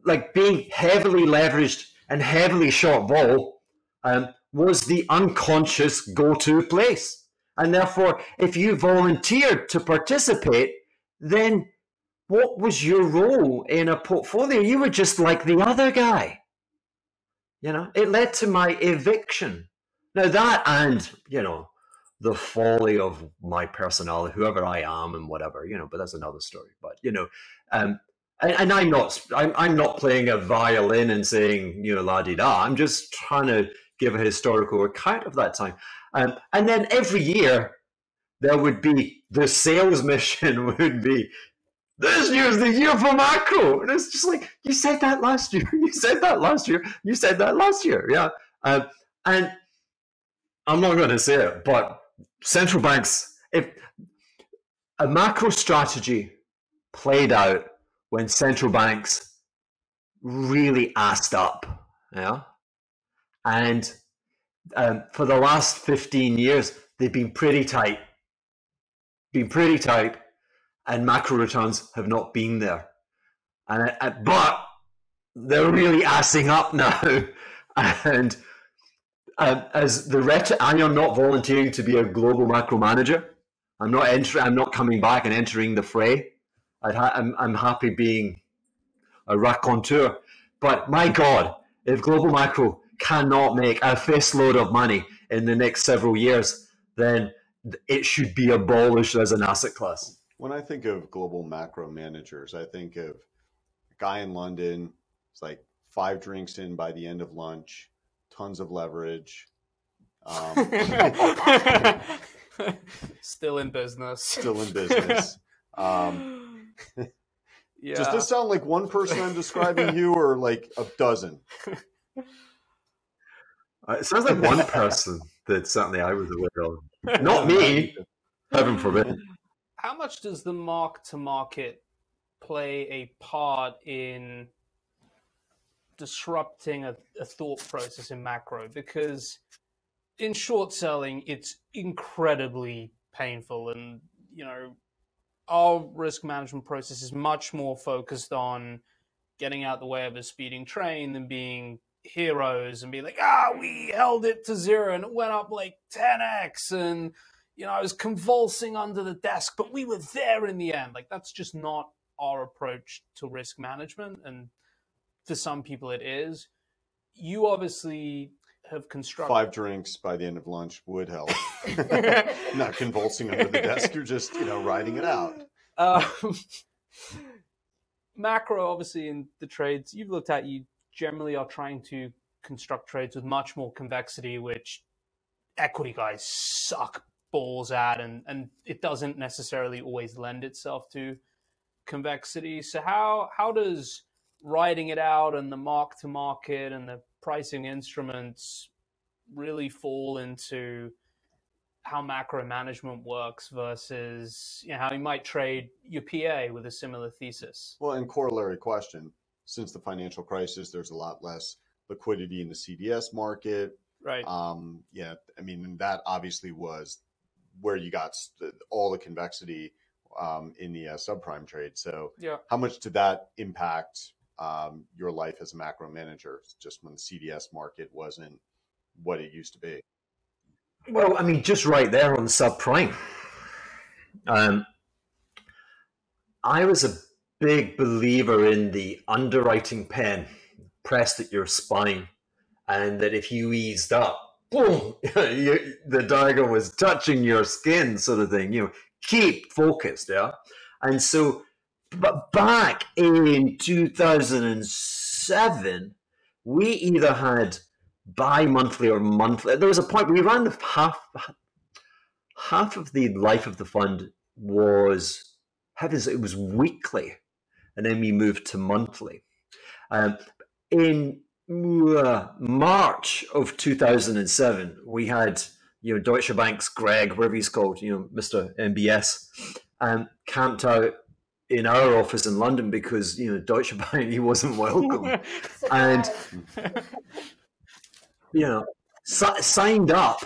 like being heavily leveraged and heavily short vol was the unconscious go-to place. And therefore, if you volunteered to participate, then what was your role in a portfolio? You were just like the other guy. You know, it led to my eviction. Now that, and, you know, the folly of my personality, whoever I am and whatever, you know, but that's another story. But, you know, and I'm not playing a violin and saying, you know, la-di-da. I'm just trying to give a historical account of that time. And then every year there would be, the sales mission would be, this year's the year for macro. And it's just like, you said that last year, you said that last year, you said that last year. Yeah. And I'm not going to say it, but central banks, if a macro strategy played out when central banks really assed up, yeah? And for the last 15 years, they've been pretty tight, and macro returns have not been there. And but they're really assing up now. And I am not volunteering to be a global macro manager. I'm not coming back and entering the fray. I'm happy being a raconteur, but my God, if global macro cannot make a fistload of money in the next several years, then it should be abolished as an asset class. When I think of global macro managers, I think of a guy in London, it's like 5 drinks in by the end of lunch, tons of leverage. Still in business. Yeah. Does this sound like one person I'm describing you, or like a dozen? It sounds like one person that certainly I was aware of. Not me. Heaven forbid. How much does the mark-to-market play a part in disrupting a thought process in macro? Because in short selling, it's incredibly painful, and you know, our risk management process is much more focused on getting out the way of a speeding train than being heroes and being like, we held it to zero and it went up like 10x, and you know, I was convulsing under the desk, but we were there in the end. Like, that's just not our approach to risk management, and to some people it is. You obviously have constructed 5 drinks by the end of lunch would help. Not convulsing under the desk, you're just, you know, riding it out. Macro, obviously, in the trades you've looked at, you generally are trying to construct trades with much more convexity, which equity guys suck balls at, and it doesn't necessarily always lend itself to convexity. So how does riding it out and the mark to market and the pricing instruments really fall into how macro management works versus, you know, how you might trade your PA with a similar thesis? Well, and corollary question, since the financial crisis, there's a lot less liquidity in the CDS market. Right. Yeah. I mean, that obviously was where you got all the convexity in the subprime trade. So yeah. How much did that impact your life as a macro manager, just when the CDS market wasn't what it used to be? Well, I mean, just right there on subprime. I was a big believer in the underwriting pen pressed at your spine, and that if you eased up, boom, the dagger was touching your skin, sort of thing, you know, keep focused, yeah? And so, but back in 2007, we either had bi-monthly or monthly. There was a point we ran half of the life of the fund was, heavens, it was weekly, and then we moved to monthly. In March of 2007, we had, you know, Deutsche Bank's Greg, whatever he's called, you know, Mr. MBS, camped out in our office in London because, you know, Deutsche Bank, he wasn't welcome. And, you know, signed up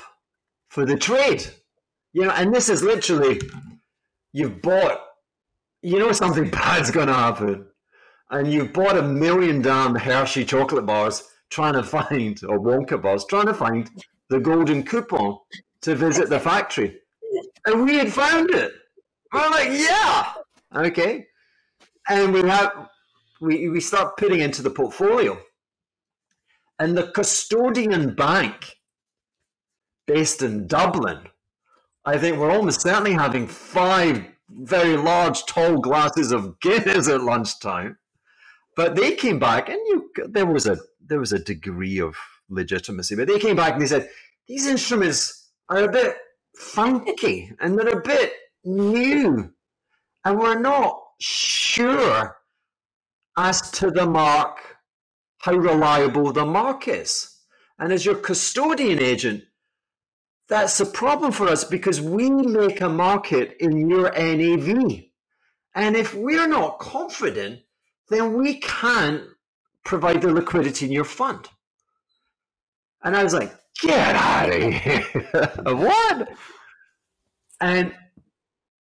for the trade. You know, and this is literally, you've bought, you know, something bad's going to happen. And you've bought a million damn Hershey chocolate bars trying to find, or Wonka bars, trying to find the golden coupon to visit the factory. And we had found it. We're like, yeah, okay. And we start putting into the portfolio. And the custodian bank based in Dublin, I think we're almost certainly having 5 very large, tall glasses of Guinness at lunchtime. But they came back, and there was a degree of legitimacy. But they came back and they said, these instruments are a bit funky, and they're a bit new, and we're not sure as to the mark, how reliable the mark is. And as your custodian agent, that's a problem for us because we make a market in your NAV. And if we're not confident, then we can't provide the liquidity in your fund. And I was like, get out of here. What? And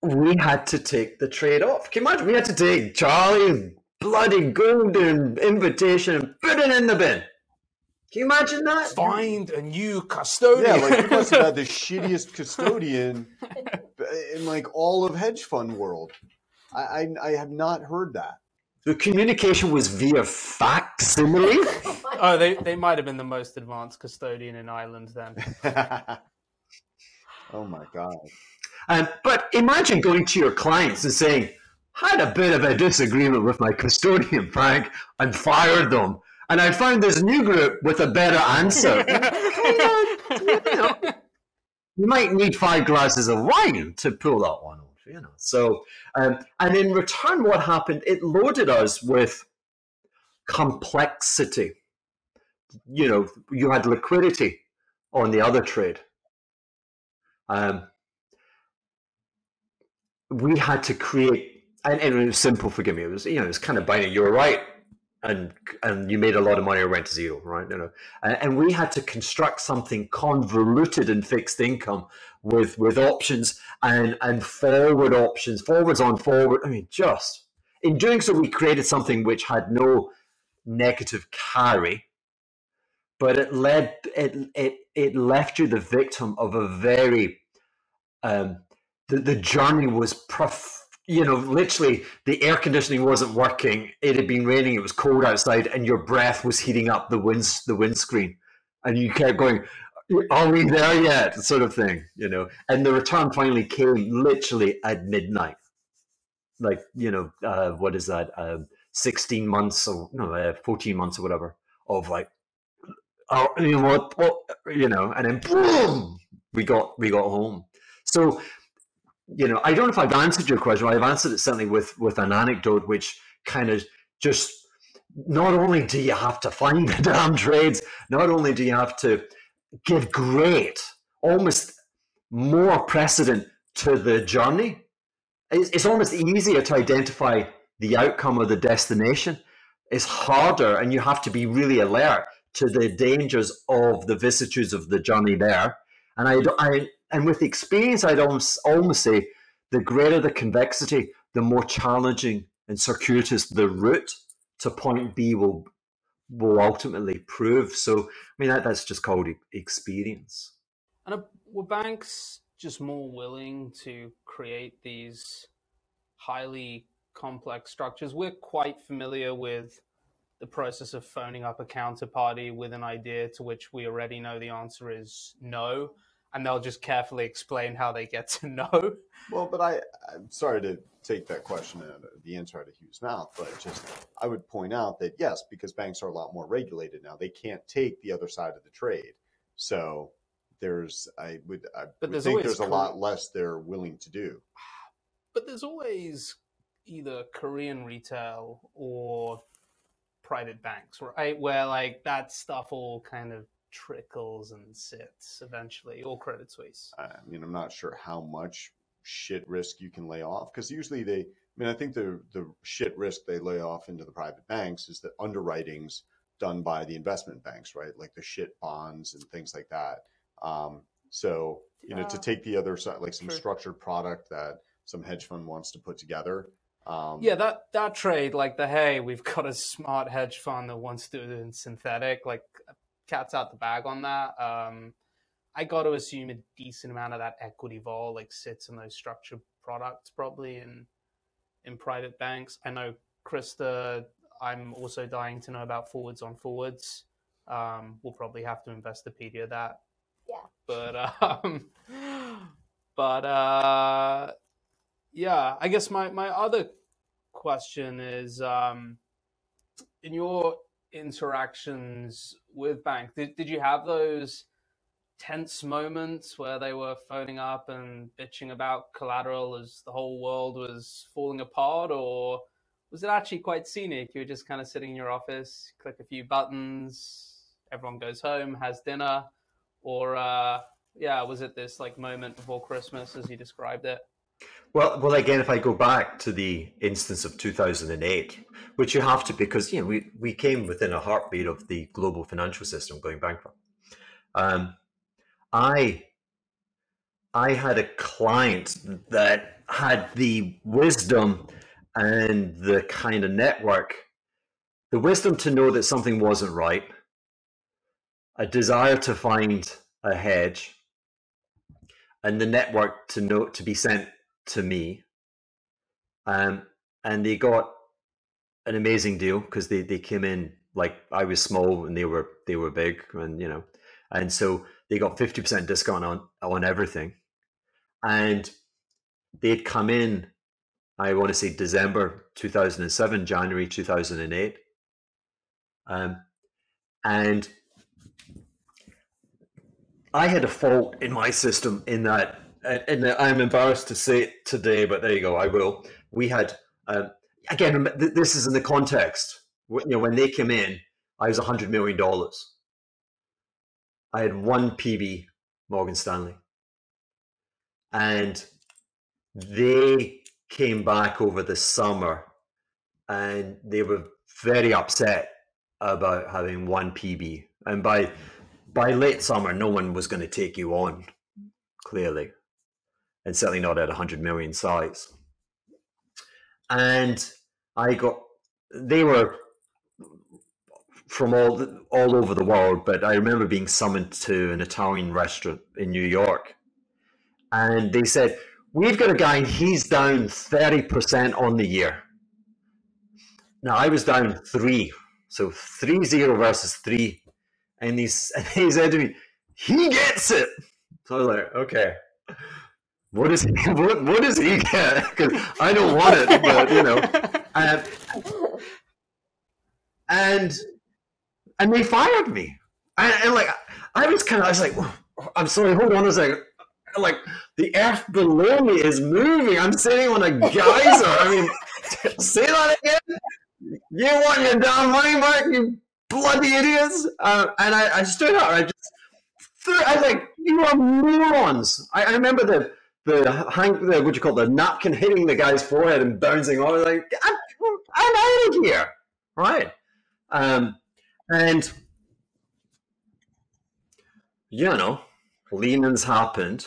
we had to take the trade off. Can you imagine? We had to take Charlie's bloody golden invitation and put it in the bin. Can you imagine that? Find a new custodian. Yeah, like you must have had the shittiest custodian in like all of hedge fund world. I have not heard that. The communication was via facsimile. Oh, they might have been the most advanced custodian in Ireland then. Oh my God. But imagine going to your clients and saying, had a bit of a disagreement with my custodian bank and fired them. And I found this new group with a better answer. You might need 5 glasses of wine to pull that one off, you know. So, and in return, what happened? It loaded us with complexity. You know, you had liquidity on the other trade. We had to create, and it was simple. Forgive me. It was, you know, it was kind of binary. You were right, and you made a lot of money or went to zero, right? You know, and we had to construct something convoluted in fixed income with options and forward options, forwards on forward. I mean, just in doing so, we created something which had no negative carry, but it left you the victim of a very the journey was literally the air conditioning wasn't working. It had been raining. It was cold outside, and your breath was heating up the windscreen, and you kept going, "Are we there yet?" sort of thing, you know. And the return finally came literally at midnight, like, you know, 14 months or whatever of like, oh, you know what, you know, and then boom, we got home. So, you know, I don't know if I've answered your question. I've answered it certainly with an anecdote, which kind of just, not only do you have to find the damn trades, not only do you have to give great, almost more precedent to the journey. It's almost easier to identify the outcome or the destination. It's harder, and you have to be really alert to the dangers of the vicissitudes of the journey there. And And with experience, I'd almost say the greater the convexity, the more challenging and circuitous the route to point B will ultimately prove. So, I mean, that's just called experience. And were banks just more willing to create these highly complex structures? We're quite familiar with the process of phoning up a counterparty with an idea to which we already know the answer is no, and they'll just carefully explain how they get to know. Well, but I'm sorry to take that question out of the inside of Hugh's mouth, but just I would point out that, yes, because banks are a lot more regulated now, they can't take the other side of the trade. So there's a lot less they're willing to do. But there's always either Korean retail or private banks, right? Where like that stuff all kind of trickles and sits eventually, or Credit Suisse. I mean, I'm not sure how much shit risk you can lay off, because usually I think the shit risk they lay off into the private banks is the underwritings done by the investment banks, right? Like the shit bonds and things like that. So, you know, to take the other side, like some structured product that some hedge fund wants to put together. That trade, like we've got a smart hedge fund that wants to do synthetic, like, cat's out the bag on that. I got to assume a decent amount of that equity vol like sits in those structured products, probably in private banks. I know, Krista, I'm also dying to know about forwards on forwards. We'll probably have to Investopedia that. Yeah. But I guess my other question is, in your interactions with banks, did you have those tense moments where they were phoning up and bitching about collateral as the whole world was falling apart, or was it actually quite scenic? You were just kind of sitting in your office, click a few buttons, everyone goes home, has dinner, or was it this like moment before Christmas as you described it? Well, again, if I go back to the instance of 2008, which you have to, because, you know, we came within a heartbeat of the global financial system going bankrupt. I had a client that had the wisdom and the kind of network, the wisdom to know that something wasn't right, a desire to find a hedge, and the network to know to be sent to me, and they got an amazing deal because they came in like I was small and they were big, and you know, and so they got 50% discount on everything, and they'd come in, I want to say December 2007, January 2008, And I had a fault in my system in that, and I'm embarrassed to say it today, but there you go, I will. We had, again, this is in the context, you know, when they came in, I was $100 million. I had one PB, Morgan Stanley. And they came back over the summer and they were very upset about having one PB. And by late summer, no one was going to take you on, clearly, and certainly not at 100 million size. And they were from all over the world, but I remember being summoned to an Italian restaurant in New York. And they said, we've got a guy and he's down 30% on the year. Now I was down 3. So 3-0 versus 3. And he said to me, he gets it. So I was like, okay, what does he get? Because I don't want it, but you know. And they fired me. And like, I was like, I'm sorry, hold on a second. Like the earth below me is moving. I'm sitting on a geyser. I mean, say that again. You want your damn money back, you bloody idiots! And I stood up. I was like, you are morons. I remember the what you call the napkin hitting the guy's forehead and bouncing off. I was like, I'm out of here, right? And you know, lean-ins happened.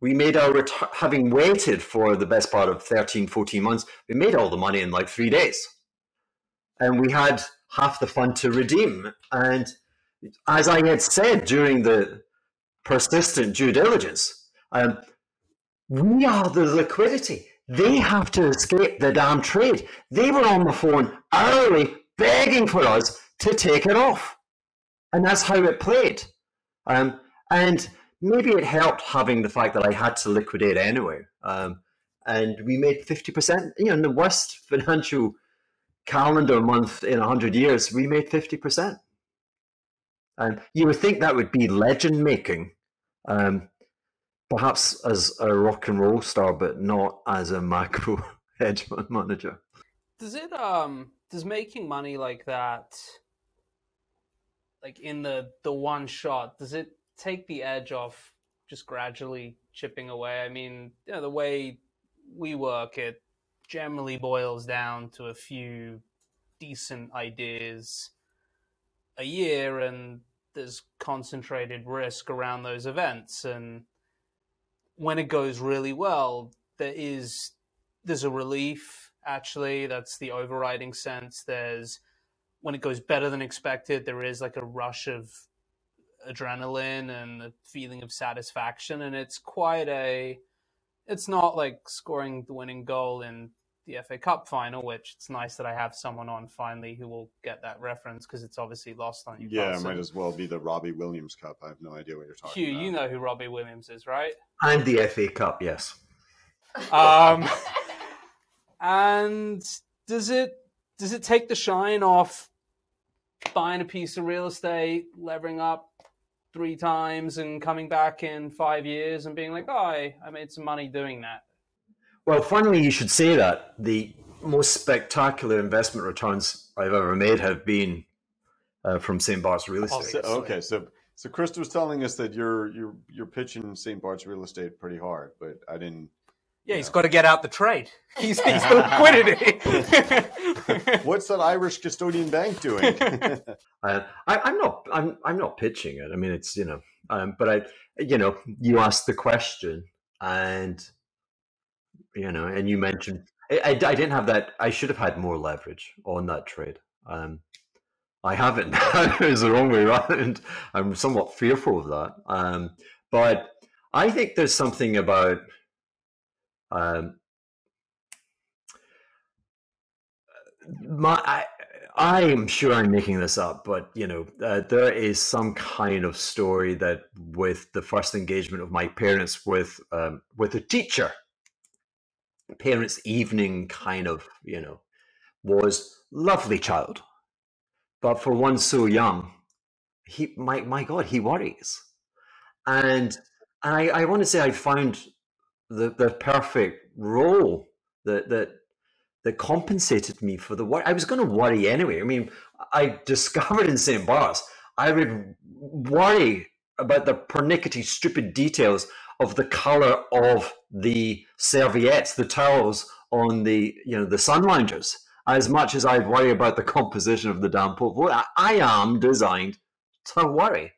We made our return, having waited for the best part of 13, 14 months, we made all the money in like 3 days. And we had half the fund to redeem. And as I had said during the persistent due diligence, we are the liquidity. They have to escape the damn trade. They were on the phone hourly begging for us to take it off. And that's how it played. And maybe it helped having the fact that I had to liquidate anyway. And we made 50%, you know, in the worst financial calendar month in 100 years, we made 50%. And you would think that would be legend making, perhaps as a rock and roll star, but not as a macro hedge fund manager. Does making money like that, like in the one shot, does it take the edge off just gradually chipping away? I mean, you know, the way we work, it generally boils down to a few decent ideas a year, and there's concentrated risk around those events. And when it goes really well, there's a relief, actually. That's the overriding sense. When it goes better than expected, there is like a rush of adrenaline and a feeling of satisfaction, and it's not like scoring the winning goal in the FA Cup final, which it's nice that I have someone on finally who will get that reference, because it's obviously lost on you. Yeah, Carson. It might as well be the Robbie Williams Cup. I have no idea what you're talking about. Hugh, you know who Robbie Williams is, right? And the FA Cup, yes. And does it take the shine off buying a piece of real estate, levering up 3 times and coming back in 5 years and being like, oh, I made some money doing that? Well, funnily, you should say that. The most spectacular investment returns I've ever made have been from St. Bart's real estate. Okay, so Krista was telling us that you're pitching St. Bart's real estate pretty hard, but I didn't. Yeah, he's got to get out the trade. He's the liquidity. What's that Irish custodian bank doing? I'm not pitching it. I mean, it's, you know, but you asked the question, and you know, and you mentioned I didn't have that. I should have had more leverage on that trade. I haven't. It's the wrong way around. I'm somewhat fearful of that. But I think there's something about. I am sure I'm making this up, but you know, there is some kind of story that with the first engagement of my parents with a teacher, parents' evening kind of, you know, was lovely child, but for one so young, he, my God, he worries. And I want to say I found the perfect role that compensated me for the worry. I was going to worry anyway. I mean, I discovered in St. Bart's, I would worry about the pernickety, stupid details of the color of the serviettes, the towels on the, you know, the sun loungers, as much as I worry about the composition of the damn portfolio. I am designed to worry.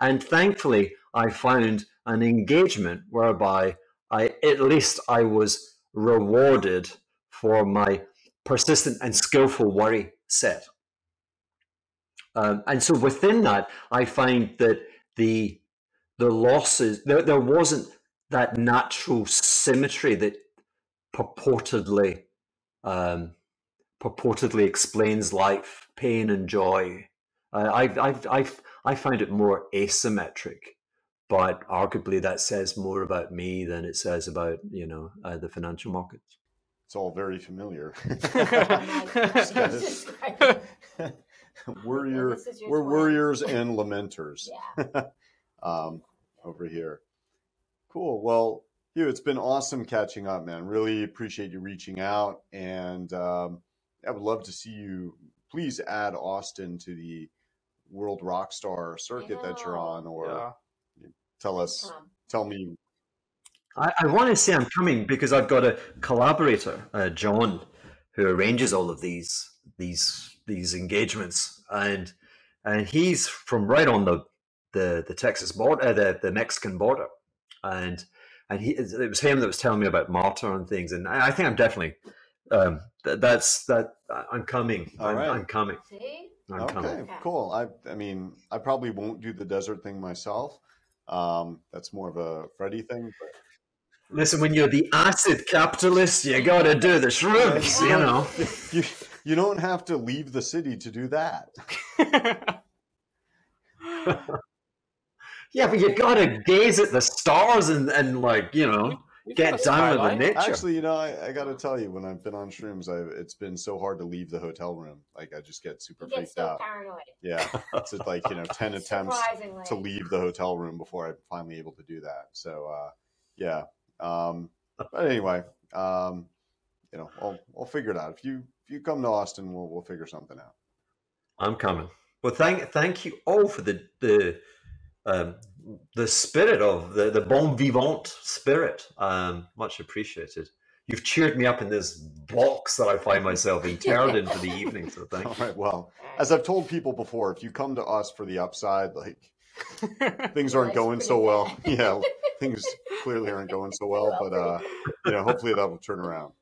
And thankfully, I found an engagement whereby at least I was rewarded for my persistent and skillful worry set. And so within that, I find that the losses, there wasn't that natural symmetry that purportedly explains life, pain and joy. I find it more asymmetric, but arguably that says more about me than it says about, you know, the financial markets. It's all very familiar. We're worriers and lamenters. Yeah. Over here. Cool. Well, Hugh, it's been awesome catching up, man. Really appreciate you reaching out. And I would love to see you. Please add Austin to the world rock star circuit that you're on, or tell me. I want to say I'm coming because I've got a collaborator, John, who arranges all of these engagements, and he's from right on the Texas border, the Mexican border, and it was him that was telling me about Marta and things, and I think I'm definitely I'm coming. I'm coming. See? Okay, cool. I mean, I probably won't do the desert thing myself. That's more of a Freddy thing. But... Listen, when you're the acid capitalist, you got to do the shrooms, you know. You don't have to leave the city to do that. Yeah, but you got to gaze at the stars and like, you know, get down with the nature. Actually, you know, I got to tell you, when I've been on shrooms, it's been so hard to leave the hotel room. Like, I just get super freaked out. Paranoid. Yeah, it's like, you know, 10 attempts to leave the hotel room before I'm finally able to do that. So, yeah. But anyway, you know, I'll figure it out. If you come to Austin, we'll figure something out. I'm coming. Well, thank you all for the spirit of the bon vivant spirit. Much appreciated. You've cheered me up in this box that I find myself interred in for the evening. So thank you. All right. Well, as I've told people before, if you come to us for the upside, like things aren't going so well. Yeah, things clearly aren't going so well, but you know, hopefully that will turn around.